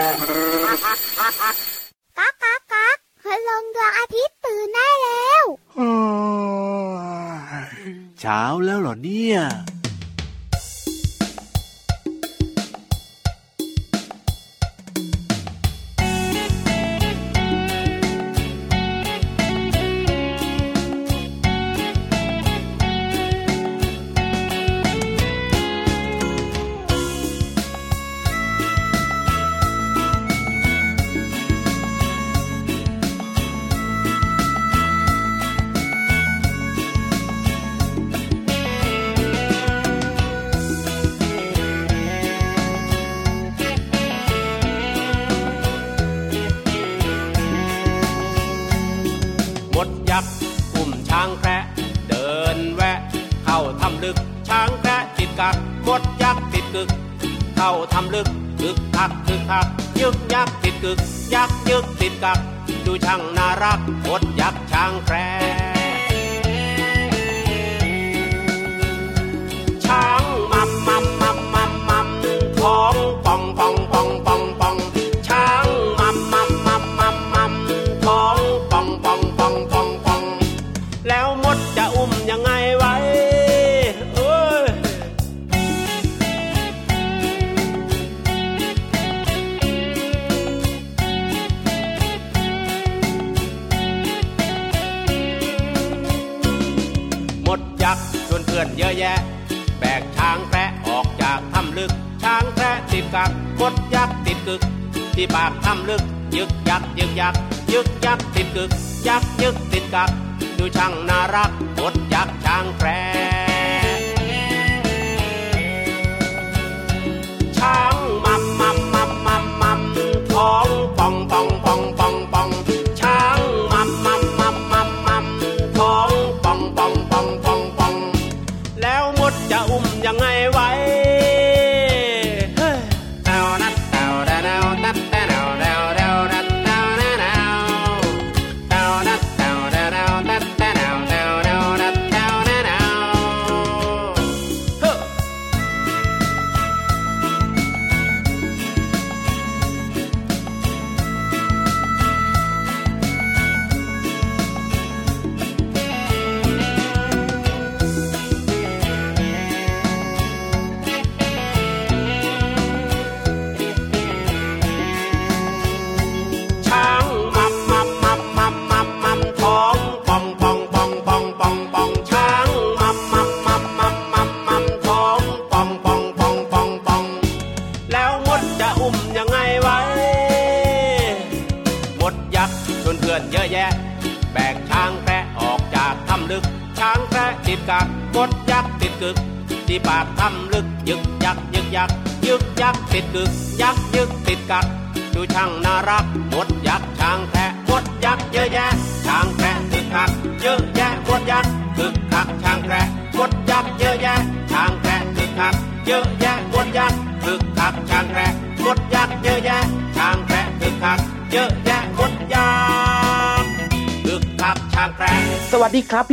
ก๊ากก๊ากก๊ากคืนลงดวงอาทิตย์ตื่นได้แล้วเช้าแล้วเหรอเนี่ย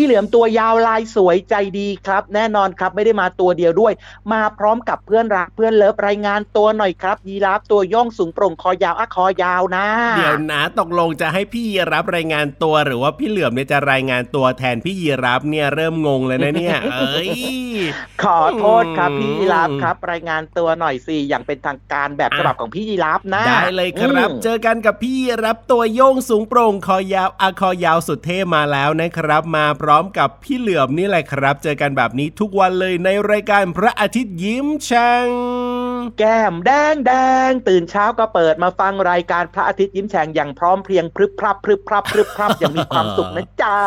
พี่เหลือมตัวยาวลายสวยใจดีครับแน่นอนครับไม่ได้มาตัวเดียวด้วยมาพร้อมกับเพื่อนรักเพื่อนเลิฟรายงานตัวหน่อยครับยีราฟตัวย่องสูงโปร่งคอยาวคอยาวนะเดี๋ยวนะตกลงจะให้พี่ยีราฟรายงานตัวหรือว่าพี่เหลือมเนี่ยจะรายงานตัวแทนพี่ยีราฟเนี่ยเริ่มงงเลยนะเนี่ย เอ้ยขอโทษครับพี่ยีราฟครับรายงานตัวหน่อยสิอย่างเป็นทางการแบบฉบับของพี่ยีราฟนะได้เลยครับเจอกันกับพี่ยีราฟตัวย่องสูงโปร่งคอยาวคอยาวสุดเท่มาแล้วนะครับมาพร้อมกับพี่เหลือมนี่แหละครับเจอกันแบบนี้ทุกวันเลยในรายการพระอาทิตย์ยิ้มแฉ่งแก้มแดงแดงตื่นเช้าก็เปิดมาฟังรายการพระอาทิตย์ยิ้มแฉ่งอย่างพร้อมเพรียงพรึบพรับพรึบพรับพรึบพรับอย่างมีความสุขนะจ๊ะ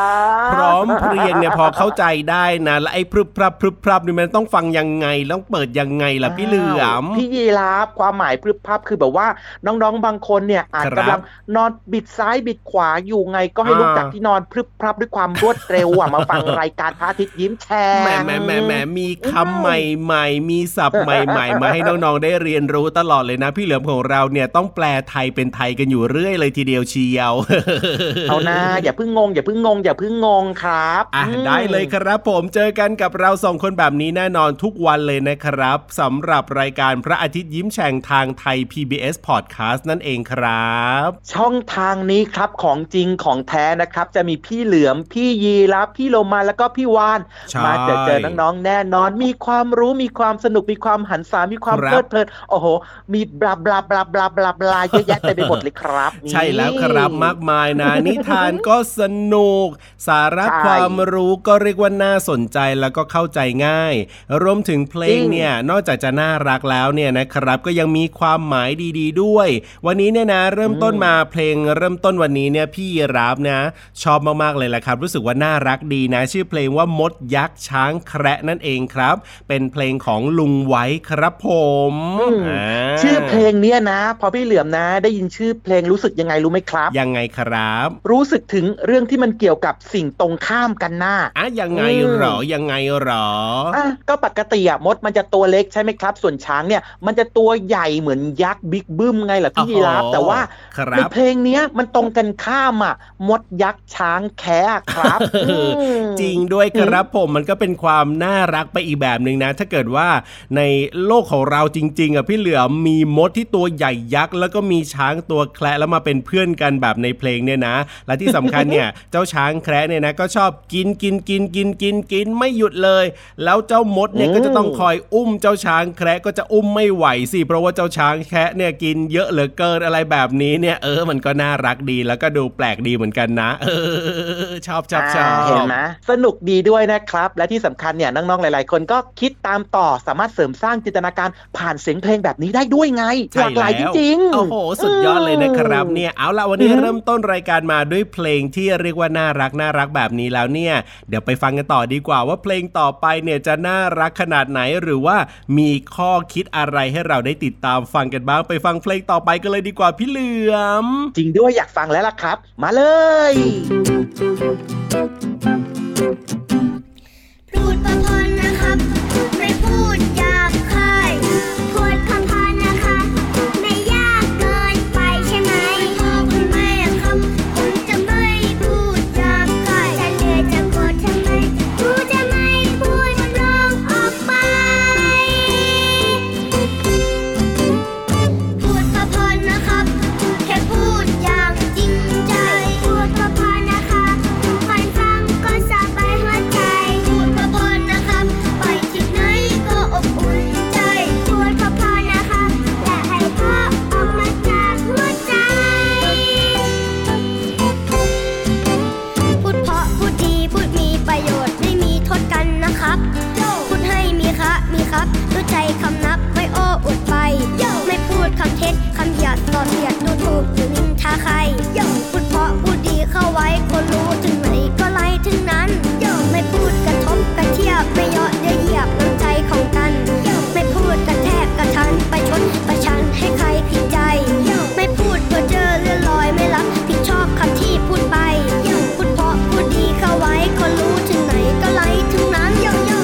พร้อมเพรียงเนี่ยพอเข้าใจได้นะแล้วไอ้พรึบพรับพรึบพรับนี่มันต้องฟังยังไงต้องเปิดยังไงล่ะพี่เหลือมพี่ยีราฟความหมายพรึบพรับคือแบบว่าน้องๆบางคนเนี่ยอาจกำลังนอนบิดซ้ายบิดขวาอยู่ไงก็ให้ลุกจากที่นอนพรึบพรับด้วยความรวดเร็วอ่ะมาฟังรายการพระอาทิตย์ยิ้มแฉ่งแหมมีคำใหม่ๆมีศัพท์ใหม่ๆมาให้น้อง น้องๆได้เรียนรู้ตลอดเลยนะพี่เหลือมของเราเนี่ยต้องแปลไทยเป็นไทยกันอยู่เรื่อยเลยทีเดียวเชียวเอานะอย่าเพิ่งงงครับได้เลยครับผมเจอกันกับเรา2คนแบบนี้แน่นอนทุกวันเลยนะครับสำหรับรายการพระอาทิตย์ยิ้มแฉ่งทางไทย PBS Podcast นั่นเองครับช่องทางนี้ครับของจริงของแท้นะครับจะมีพี่เหลือมพี่ยีรับพี่โลมาแล้วก็พี่วานมาเจอน้องๆแน่นอนมีความรู้มีความสนุกมีความหันษามีความเพลิดเพลินโอ้โหมีบลาบลาบลาบลาบลาบลาเยอะแยะเต็มไปหมดเลยครับใช่แล้วครับมากมายนะนิทานก็สนุกสาระความรู้ก็เรียกว่าน่าสนใจแล้วก็เข้าใจง่ายรวมถึงเพลงเนี่ยนอกจากจะน่ารักแล้วเนี่ยนะครับก็ยังมีความหมายดีๆด้วยวันนี้เนี่ยนะเริ่มต้นมาเพลงเริ่มต้นวันนี้เนี่ยพี่รับนะชอบมากๆเลยแหละครับรู้สึกว่าน่ารักดีนะชื่อเพลงว่ามดยักษ์ช้างแคระนั่นเองครับเป็นเพลงของลุงไว้ครับผมชื่อเพลงเนี้ยนะพอพี่เหลือมนะได้ยินชื่อเพลงรู้สึกยังไงรู้ไหมครับยังไงครับรู้สึกถึงเรื่องที่มันเกี่ยวกับสิ่งตรงข้ามกันหน้ายังไงหรอก็ปกติอะมดมันจะตัวเล็กใช่ไหมครับส่วนช้างเนี่ยมันจะตัวใหญ่เหมือนยักษ์บิ๊กบึ้มไงล่ะพี่ยีราฟแต่ว่าในเพลงเนี้ยมันตรงกันข้ามอะมดยักษ์ช้างแคระครับ จริงด้วยครับผมมันก็เป็นความน่ารักไปอีกแบบนึงนะถ้าเกิดว่าในโลกของเราจริงๆอ่ะพี่เหลือมีมดที่ตัวใหญ่ยักษ์แล้วก็มีช้างตัวแคระแล้วมาเป็นเพื่อนกันแบบในเพลงเนี่ยนะและที่สำคัญเนี่ย เจ้าช้างแคระเนี่ยนะก็ชอบกินไม่หยุดเลยแล้วเจ้ามดเนี่ยก็จะต้องคอยอุ้มเจ้าช้างแคระก็จะอุ้มไม่ไหวสิเพราะว่าเจ้าช้างแคระเนี่ยกินเยอะเหลือเกินอะไรแบบนี้เนี่ยมันก็น่ารักดีแล้วก็ดูแปลกดีเหมือนกันนะชอบเห็นไหมสนุกดีด้วยนะครับและที่สำคัญเนี่ยน้องๆหลายๆคนก็คิดตามต่อสามารถเสริมสร้างจินตนาการผ่านเสียงเพลงแบบนี้ได้ด้วยไงหลากหลายจริงๆโอ้โหสุดยอดเลยนะครับเนี่ยเอาล่ะวันนี้เริ่มต้นรายการมาด้วยเพลงที่เรียกว่าน่ารักแบบนี้แล้วเนี่ยเดี๋ยวไปฟังกันต่อดีกว่าว่าเพลงต่อไปเนี่ยจะน่ารักขนาดไหนหรือว่ามีข้อคิดอะไรให้เราได้ติดตามฟังกันบ้างไปฟังเพลงต่อไปกันเลยดีกว่าพี่เหลือมจริงด้วยอยากฟังแล้วล่ะครับมาเลยพูดประพนนะครับไม่พูดหยาบคายพูดคำพานนะคะไม่ยากเกินไปใช่ไหมพ่อคุณแม่ครับผมจะไม่พูดหยาบคายจะเลือจะโกรธทำไมกูจะไม่พูดร้องออกไปพูดประพนนะครับแค่พูดอย่างจริงใจพูดประพนนะคะคนฟังก็สบายหัวใจรู้ใจคำนับไม่โอ้อวดไป Yo! ไม่พูดคำเท็จคำเหยียดต่อเสียดดูถูกหรือนินทาใคร Yo! พูดเพราะพูดดีเข้าไว้คนรู้ถึงไหนก็ไล่ถึงนั้น Yo! ไม่พูดกระทบกระเทียบไม่เยาะเย้ยเหยียบน้ำใจของกัน Yo! ไม่พูดกระแทกกระทันไปชนประชันให้ใครผิดใจ Yo! ไม่พูดเพ้อเจ้อเลื่อนลอยไม่รับผิดชอบคำที่พูดไป Yo! พูดเพราะพูดดีเข้าไว้คนรู้ถึงไหนก็ไล่ถึงนั้น Yo! Yo!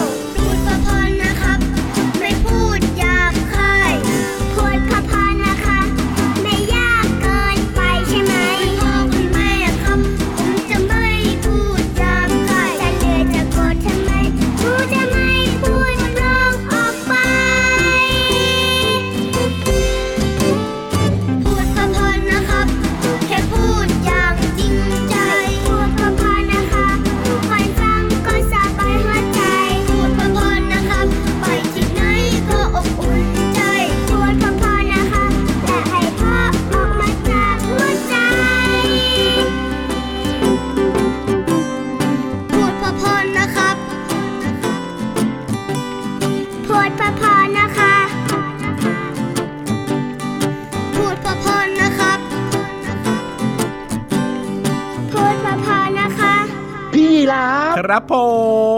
ครับผ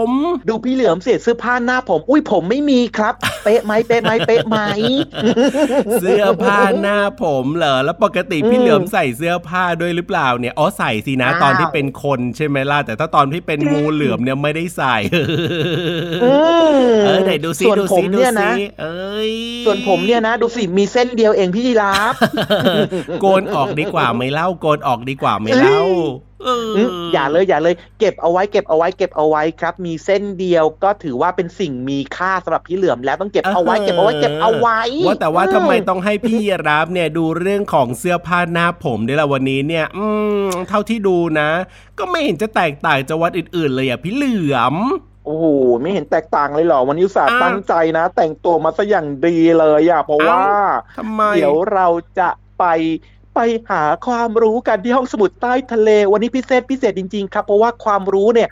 มดูพี่เหลือมเสียเสื้อผ้าหน้าผมอุ้ยผมไม่มีครับเป๊ะไหมเป๊ะไหมเป๊ะไหมเสื้อผ้าหน้าผมเหรอแล้วปกติพี่เหลือมใส่เสื้อผ้าด้วยหรือเปล่าเนี่ยอ๋อใส่สินะตอนที่เป็นคนใช่ไหมล่ะแต่ถ้าตอนที่เป็นงูเหลือมเนี่ยไม่ได้ใส่ไหนดูซิดูซิดูซิส่วนผมเนี่ยนะดูสิมีเส้นเดียวเองพี่ยีราฟโกนออกดีกว่าไม่เล่าโกนออกดีกว่าไม่เล่าอย่าเลยอย่าเลยเก็บเอาไว้เก็บเอาไว้เก็บเอาไว้ครับมีเส้นเดียวก็ถือว่าเป็นสิ่งมีค่าสำหรับพี่เหลือมแล้วต้องเก็บเอาไว้เก็บเอาไว้เก็บเอาไว้ว่าแต่ว่าทำไมต้องให้พี่รับเนี่ยดูเรื่องของเสื้อผ้าหน้าผมด้วยล่ะวันนี้เนี่ยเท่าที่ดูนะก็ไม่เห็นจะแตกต่างจากวันอื่นๆเลยอ่ะพี่เหลือมโอ้โหไม่เห็นแตกต่างเลยหรอวันนี้อุตส่าห์ตั้งใจนะแต่งตัวมาซะอย่างดีเลยอ่ะเพราะว่าเดี๋ยวเราจะไปหาความรู้กันที่ห้องสมุดใต้ทะเลวันนี้พิเศษจริงๆครับเพราะว่าความรู้เนี่ย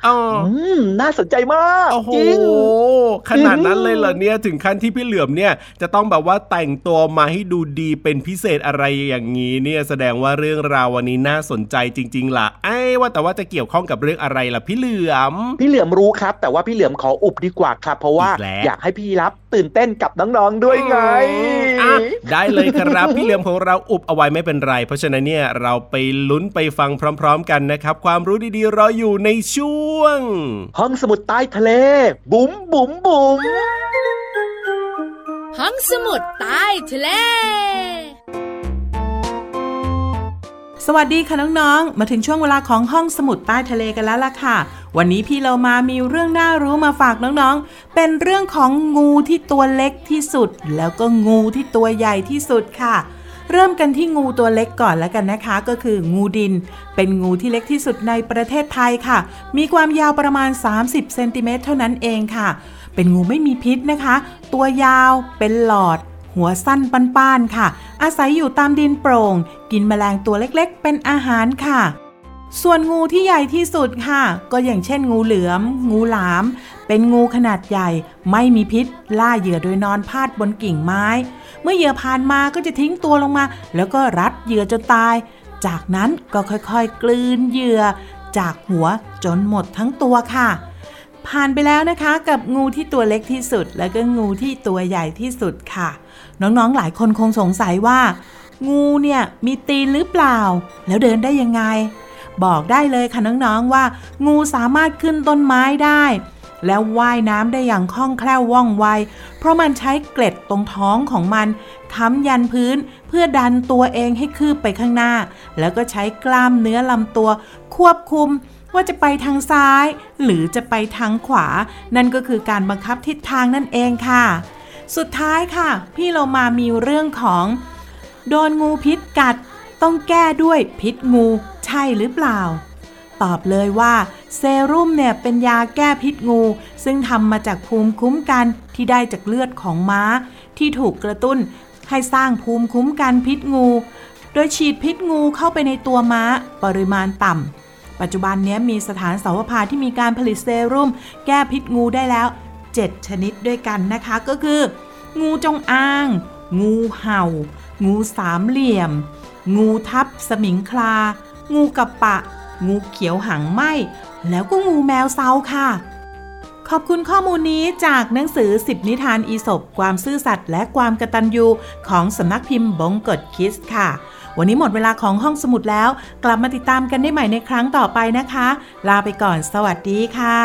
น่าสนใจมากจริงขนาดนั้นเลยเหรอเนี่ยถึงขั้นที่พี่เหลือมเนี่ยจะต้องแบบว่าแต่งตัวมาให้ดูดีเป็นพิเศษอะไรอย่างนี้เนี่ยแสดงว่าเรื่องราววันนี้น่าสนใจจริงๆล่ะว่าแต่ว่าจะเกี่ยวข้องกับเรื่องอะไรล่ะพี่เหลือมรู้ครับแต่ว่าพี่เหลือมขออุบดีกว่าครับเพราะว่าอยากให้พี่รับตื่นเต้นกับน้องๆด้วยไงได้เลยครับพี่เหลือมของเราอุบเอาไว้ไม่เป็นไรเพราะฉะนั้นเนี่ยเราไปลุ้นไปฟังพร้อมๆกันนะครับความรู้ดีๆรออยู่ในช่วงห้องสมุดใต้ทะเลบุ๋มบุ๋มบุ๋มห้องสมุดใต้ทะเลสวัสดีค่ะน้องๆมาถึงช่วงเวลาของห้องสมุดใต้ทะเลกันแล้วล่ะค่ะวันนี้พี่เรามามีเรื่องน่ารู้มาฝากน้องๆเป็นเรื่องของงูที่ตัวเล็กที่สุดแล้วก็งูที่ตัวใหญ่ที่สุดค่ะเริ่มกันที่งูตัวเล็กก่อนแล้วกันนะคะก็คืองูดินเป็นงูที่เล็กที่สุดในประเทศไทยค่ะมีความยาวประมาณ30เซนติเมตรเท่านั้นเองค่ะเป็นงูไม่มีพิษนะคะตัวยาวเป็นหลอดหัวสั้นป้านๆค่ะอาศัยอยู่ตามดินโปร่งกินแมลงตัวเล็กๆเป็นอาหารค่ะส่วนงูที่ใหญ่ที่สุดค่ะก็อย่างเช่นงูเหลือมงูหลามเป็นงูขนาดใหญ่ไม่มีพิษล่าเหยื่อโดยนอนพาดบนกิ่งไม้เมื่อเหยื่อผ่านมาก็จะทิ้งตัวลงมาแล้วก็รัดเหยื่อจนตายจากนั้นก็ค่อยๆกลืนเหยื่อจากหัวจนหมดทั้งตัวค่ะผ่านไปแล้วนะคะกับงูที่ตัวเล็กที่สุดแล้วก็งูที่ตัวใหญ่ที่สุดค่ะน้องๆหลายคนคงสงสัยว่างูเนี่ยมีตีนหรือเปล่าแล้วเดินได้ยังไงบอกได้เลยค่ะน้องๆว่างูสามารถขึ้นต้นไม้ได้แล้วว่ายน้ำได้อย่างคล่องแคล่วว่องไวเพราะมันใช้เกล็ดตรงท้องของมันค้ำยันพื้นเพื่อดันตัวเองให้คืบไปข้างหน้าแล้วก็ใช้กล้ามเนื้อลำตัวควบคุมว่าจะไปทางซ้ายหรือจะไปทางขวานั่นก็คือการบังคับทิศทางนั่นเองค่ะสุดท้ายค่ะพี่เรามามีเรื่องของโดนงูพิษกัดต้องแก้ด้วยพิษงูใช่หรือเปล่าตอบเลยว่าเซรุ่มเนี่ยเป็นยาแก้พิษงูซึ่งทำมาจากภูมิคุ้มกันที่ได้จากเลือดของม้าที่ถูกกระตุ้นให้สร้างภูมิคุ้มกันพิษงูโดยฉีดพิษงูเข้าไปในตัวม้าปริมาณต่ำปัจจุบันนี้มีสถานเสาวภาที่มีการผลิตเซรุ่มแก้พิษงูได้แล้ว7ชนิดด้วยกันนะคะก็คืองูจงอางงูเห่างูสามเหลี่ยมงูทับสมิงคลางูกระปะงูเขียวหางไหม้แล้วก็งูแมวเซาค่ะขอบคุณข้อมูลนี้จากหนังสือ10นิทานอีสปความซื่อสัตย์และความกตัญญูของสำนักพิมพ์บงกฎคิสค่ะวันนี้หมดเวลาของห้องสมุดแล้วกลับมาติดตามกันได้ใหม่ในครั้งต่อไปนะคะลาไปก่อนสวัสดีค่ะ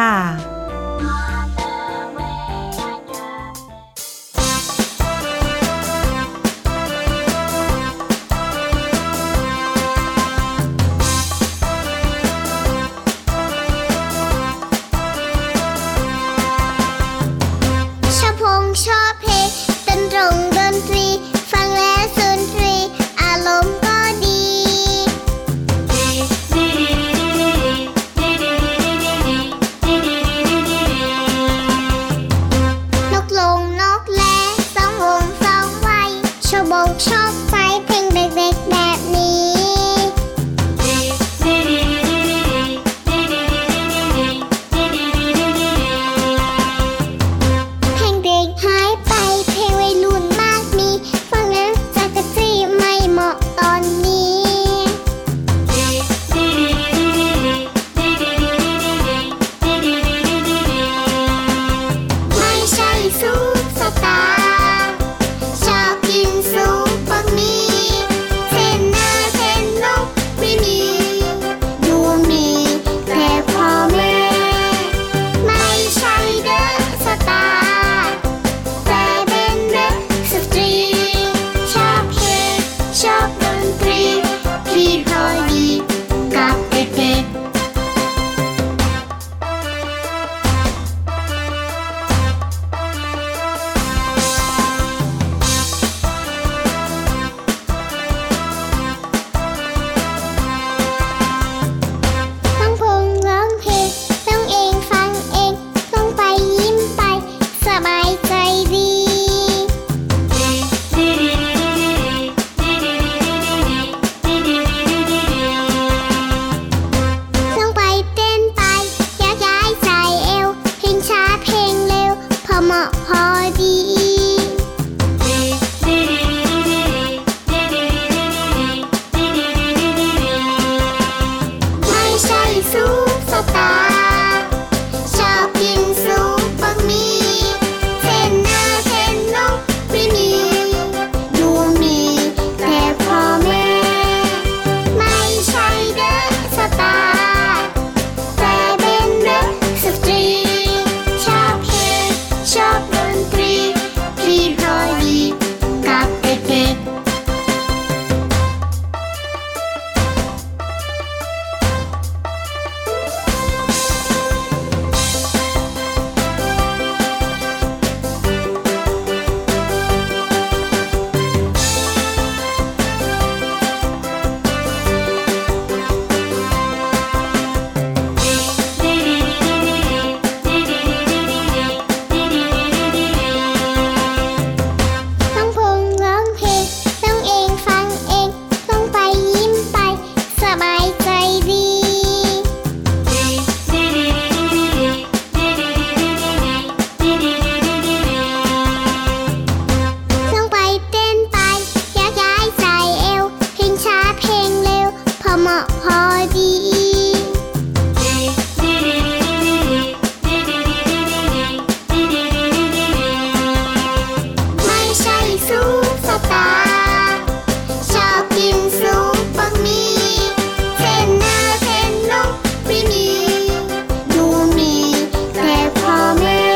มาะพอดีไม่ใช่ซุปสตาร์ชอบกินซุปบะหมี่เส้นหน้าเส้นนกไม่มีดูมีแต่พ่อแม่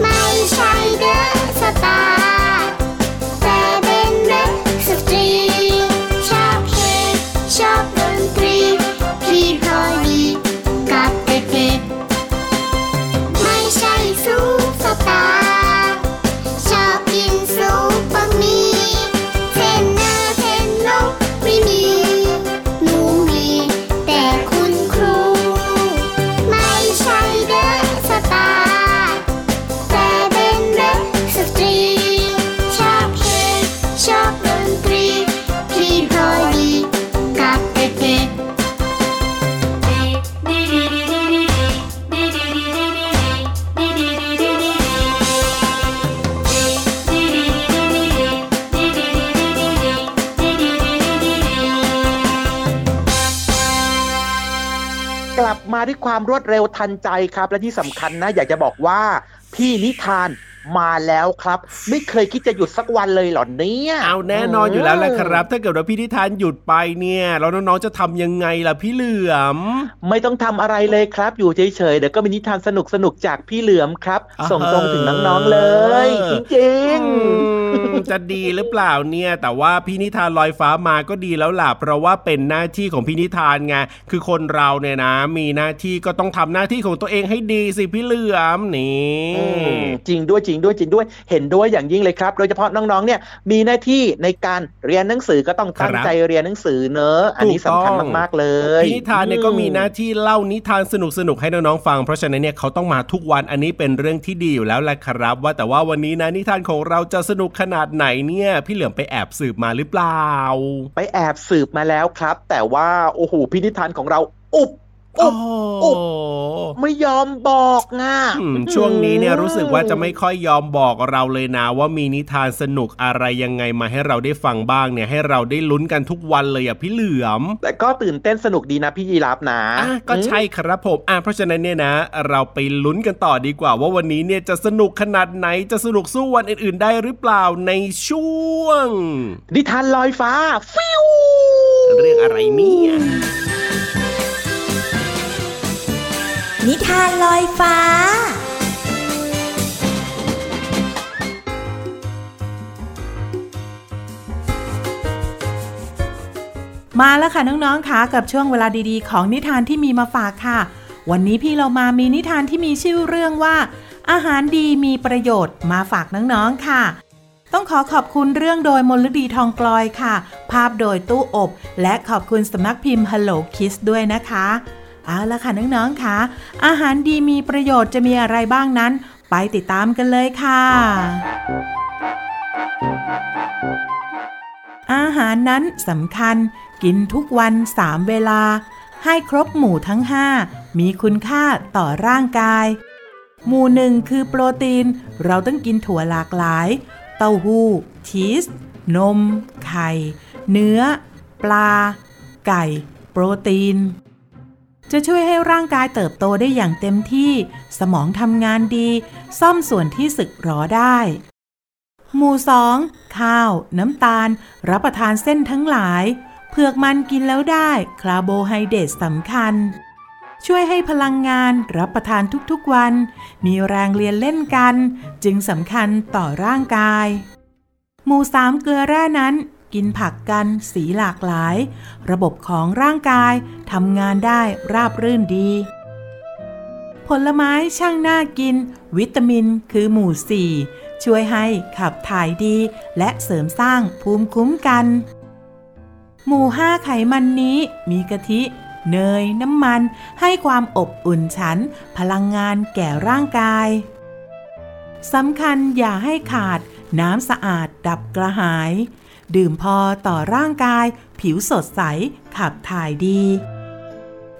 ไม่ใช่เดอะสตาร์กลับมาด้วยความรวดเร็วทันใจครับและที่สำคัญนะอยากจะบอกว่าพี่นิทานมาแล้วครับไม่เคยคิดจะหยุดสักวันเลยเหรอเนี่ยเอาแน่นอนอยู่แล้วแหละครับถ้าเกิดว่าพี่นิทานหยุดไปเนี่ยแล้วน้องๆจะทำยังไงล่ะพี่เหลือมไม่ต้องทำอะไรเลยครับอยู่เฉยๆเดี๋ยวก็มีนิทานสนุกๆจากพี่เหลือมครับส่งตรงถึงน้องๆเลยจริงๆจะดีหรือเปล่าเนี่ยแต่ว่าพี่นิทานลอยฟ้ามาก็ดีแล้วล่ะเพราะว่าเป็นหน้าที่ของพี่นิทานไงคือคนเราเนี่ยนะมีหน้าที่ก็ต้องทำหน้าที่ของตัวเองให้ดีสิพี่เหลือมนี่จริงด้วยเห็นด้วยอย่างยิ่งเลยครับโดยเฉพาะน้องๆเนี่ยมีหน้าที่ในการเรียนหนังสือก็ต้องตั้งใจเรียนหนังสือเนอะอันนี้สำคัญมากๆเลยนิทานเนี่ยก็มีหน้าที่เล่านิทานสนุกๆให้น้องๆฟังเพราะฉะนั้นเนี่ยเขาต้องมาทุกวันอันนี้เป็นเรื่องที่ดีอยู่แล้วแหละครับว่าแต่ว่าวันนี้นะนิทานของเราจะสนุกขนาดไหนเนี่ยพี่เหลือมไปแอบสืบมาหรือเปล่าไปแอบสืบมาแล้วครับแต่ว่าโอ้โหพี่นิทานของเราอุบไม่ยอมบอกนะช่วงนี้เนี่ยรู้สึกว่าจะไม่ค่อยยอมบอกเราเลยนะว่ามีนิทานสนุกอะไรยังไงมาให้เราได้ฟังบ้างเนี่ยให้เราได้ลุ้นกันทุกวันเลยอ่ะพี่เหลือมแต่ก็ตื่นเต้นสนุกดีนะพี่ยีราฟนะก็ใช่ครับผมเพราะฉะนั้นเนี่ยนะเราไปลุ้นกันต่อดีกว่าว่าวันนี้เนี่ยจะสนุกขนาดไหนจะสนุกสู้วันอื่นๆได้หรือเปล่าในช่วงนิทานลอยฟ้าฟิวเรื่องอะไรเนี่ยนิทานลอยฟ้ามาแล้วค่ะน้องๆค่ะกับช่วงเวลาดีๆของนิทานที่มีมาฝากค่ะวันนี้พี่เรามามีนิทานที่มีชื่อเรื่องว่าอาหารดีมีประโยชน์มาฝากน้องๆค่ะต้องขอบคุณเรื่องโดยมลฤดีทองกลอยค่ะภาพโดยตู้อบและขอบคุณสำนักพิมพ์ Hello Kids ด้วยนะคะเอาล่ะค่ะน้องๆค่ะอาหารดีมีประโยชน์จะมีอะไรบ้างนั้นไปติดตามกันเลยค่ะอาหารนั้นสำคัญกินทุกวัน3เวลาให้ครบหมู่ทั้ง5มีคุณค่าต่อร่างกายหมู่1คือโปรตีนเราต้องกินถั่วหลากหลายเต้าหู้ชีสนมไข่เนื้อปลาไก่โปรตีนจะช่วยให้ร่างกายเติบโตได้อย่างเต็มที่สมองทำงานดีซ่อมส่วนที่สึกหรอได้หมู่2ข้าวน้ำตาลรับประทานเส้นทั้งหลายเผือกมันกินแล้วได้คาร์โบไฮเดรตสำคัญช่วยให้พลังงานรับประทานทุกๆวันมีแรงเรียนเล่นกันจึงสำคัญต่อร่างกายหมู่3เกลือแร่นั้นกินผักกันสีหลากหลายระบบของร่างกายทำงานได้ราบรื่นดีผลไม้ช่างน่ากินวิตามินคือหมู่4ช่วยให้ขับถ่ายดีและเสริมสร้างภูมิคุ้มกันหมู่5ไขมันนี้มีกะทิเนยน้ำมันให้ความอบอุ่นฉันพลังงานแก่ร่างกายสำคัญอย่าให้ขาดน้ำสะอาดดับกระหายดื่มพอต่อร่างกายผิวสดใสขับถ่ายดี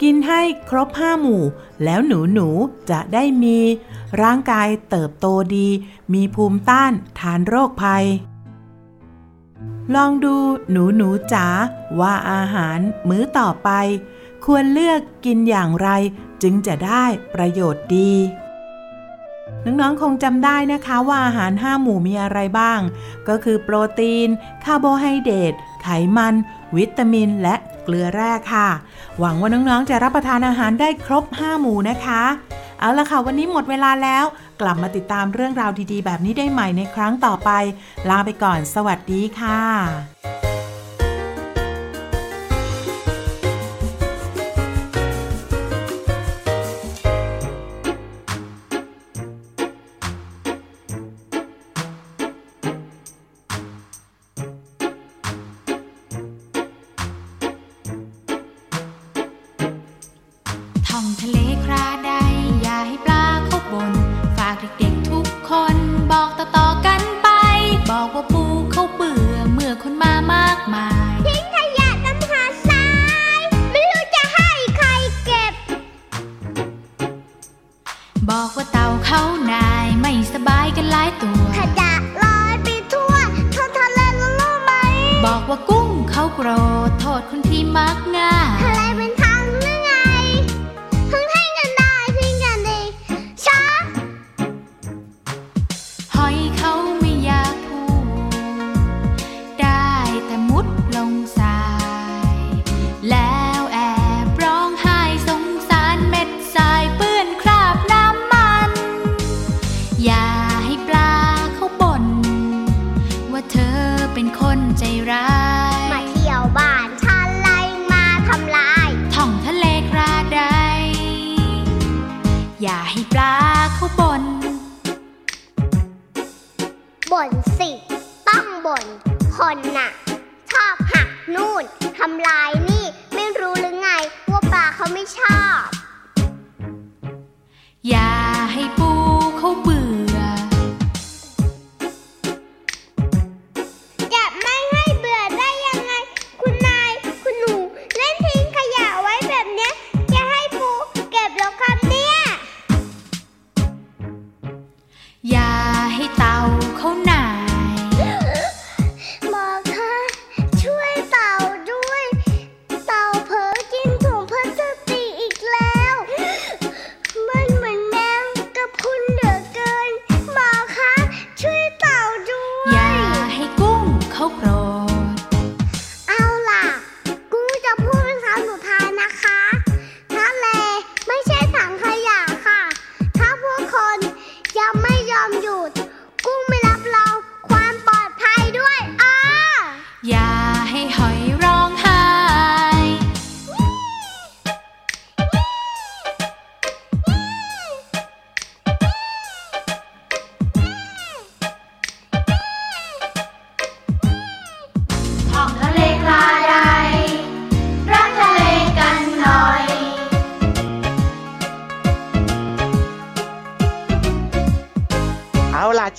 กินให้ครบ5หมู่แล้วหนูจะได้มีร่างกายเติบโตดีมีภูมิต้านทานโรคภัย ลองดูหนูจ๋าว่าอาหารมื้อต่อไปควรเลือกกินอย่างไรจึงจะได้ประโยชน์ดีน้องๆคงจำได้นะคะว่าอาหาร5หมู่มีอะไรบ้างก็คือโปรตีนคาร์โบไฮเดรตไขมันวิตามินและเกลือแร่ค่ะหวังว่าน้องๆจะรับประทานอาหารได้ครบ5หมู่นะคะเอาล่ะค่ะวันนี้หมดเวลาแล้วกลับมาติดตามเรื่องราวดีๆแบบนี้ได้ใหม่ในครั้งต่อไปลาไปก่อนสวัสดีค่ะ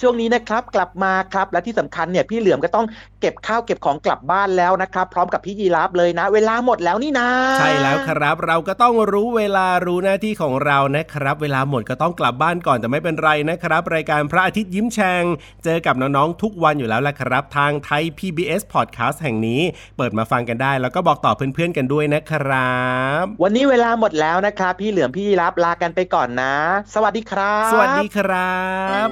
ช่วงนี้นะครับกลับมาครับและที่สำคัญเนี่ยพี่เหลือมก็ต้องเก็บข้าวเก็บของกลับบ้านแล้วนะครับพร้อมกับพี่ยีราฟเลยนะเวลาหมดแล้วนี่นะใช่แล้วครับเราก็ต้องรู้เวลารู้หน้าที่ของเรานะครับเวลาหมดก็ต้องกลับบ้านก่อนแต่ไม่เป็นไรนะครับรายการพระอาทิตย์ยิ้มแฉ่งเจอกับน้องๆทุกวันอยู่แล้วละครับทางไทย PBS Podcast แห่งนี้เปิดมาฟังกันได้แล้วก็บอกต่อเพื่อนๆกันด้วยนะครับวันนี้เวลาหมดแล้วนะครับพี่เหลือมพี่ยีราฟลากันไปก่อนนะสวัสดีครับสวัสดีครับ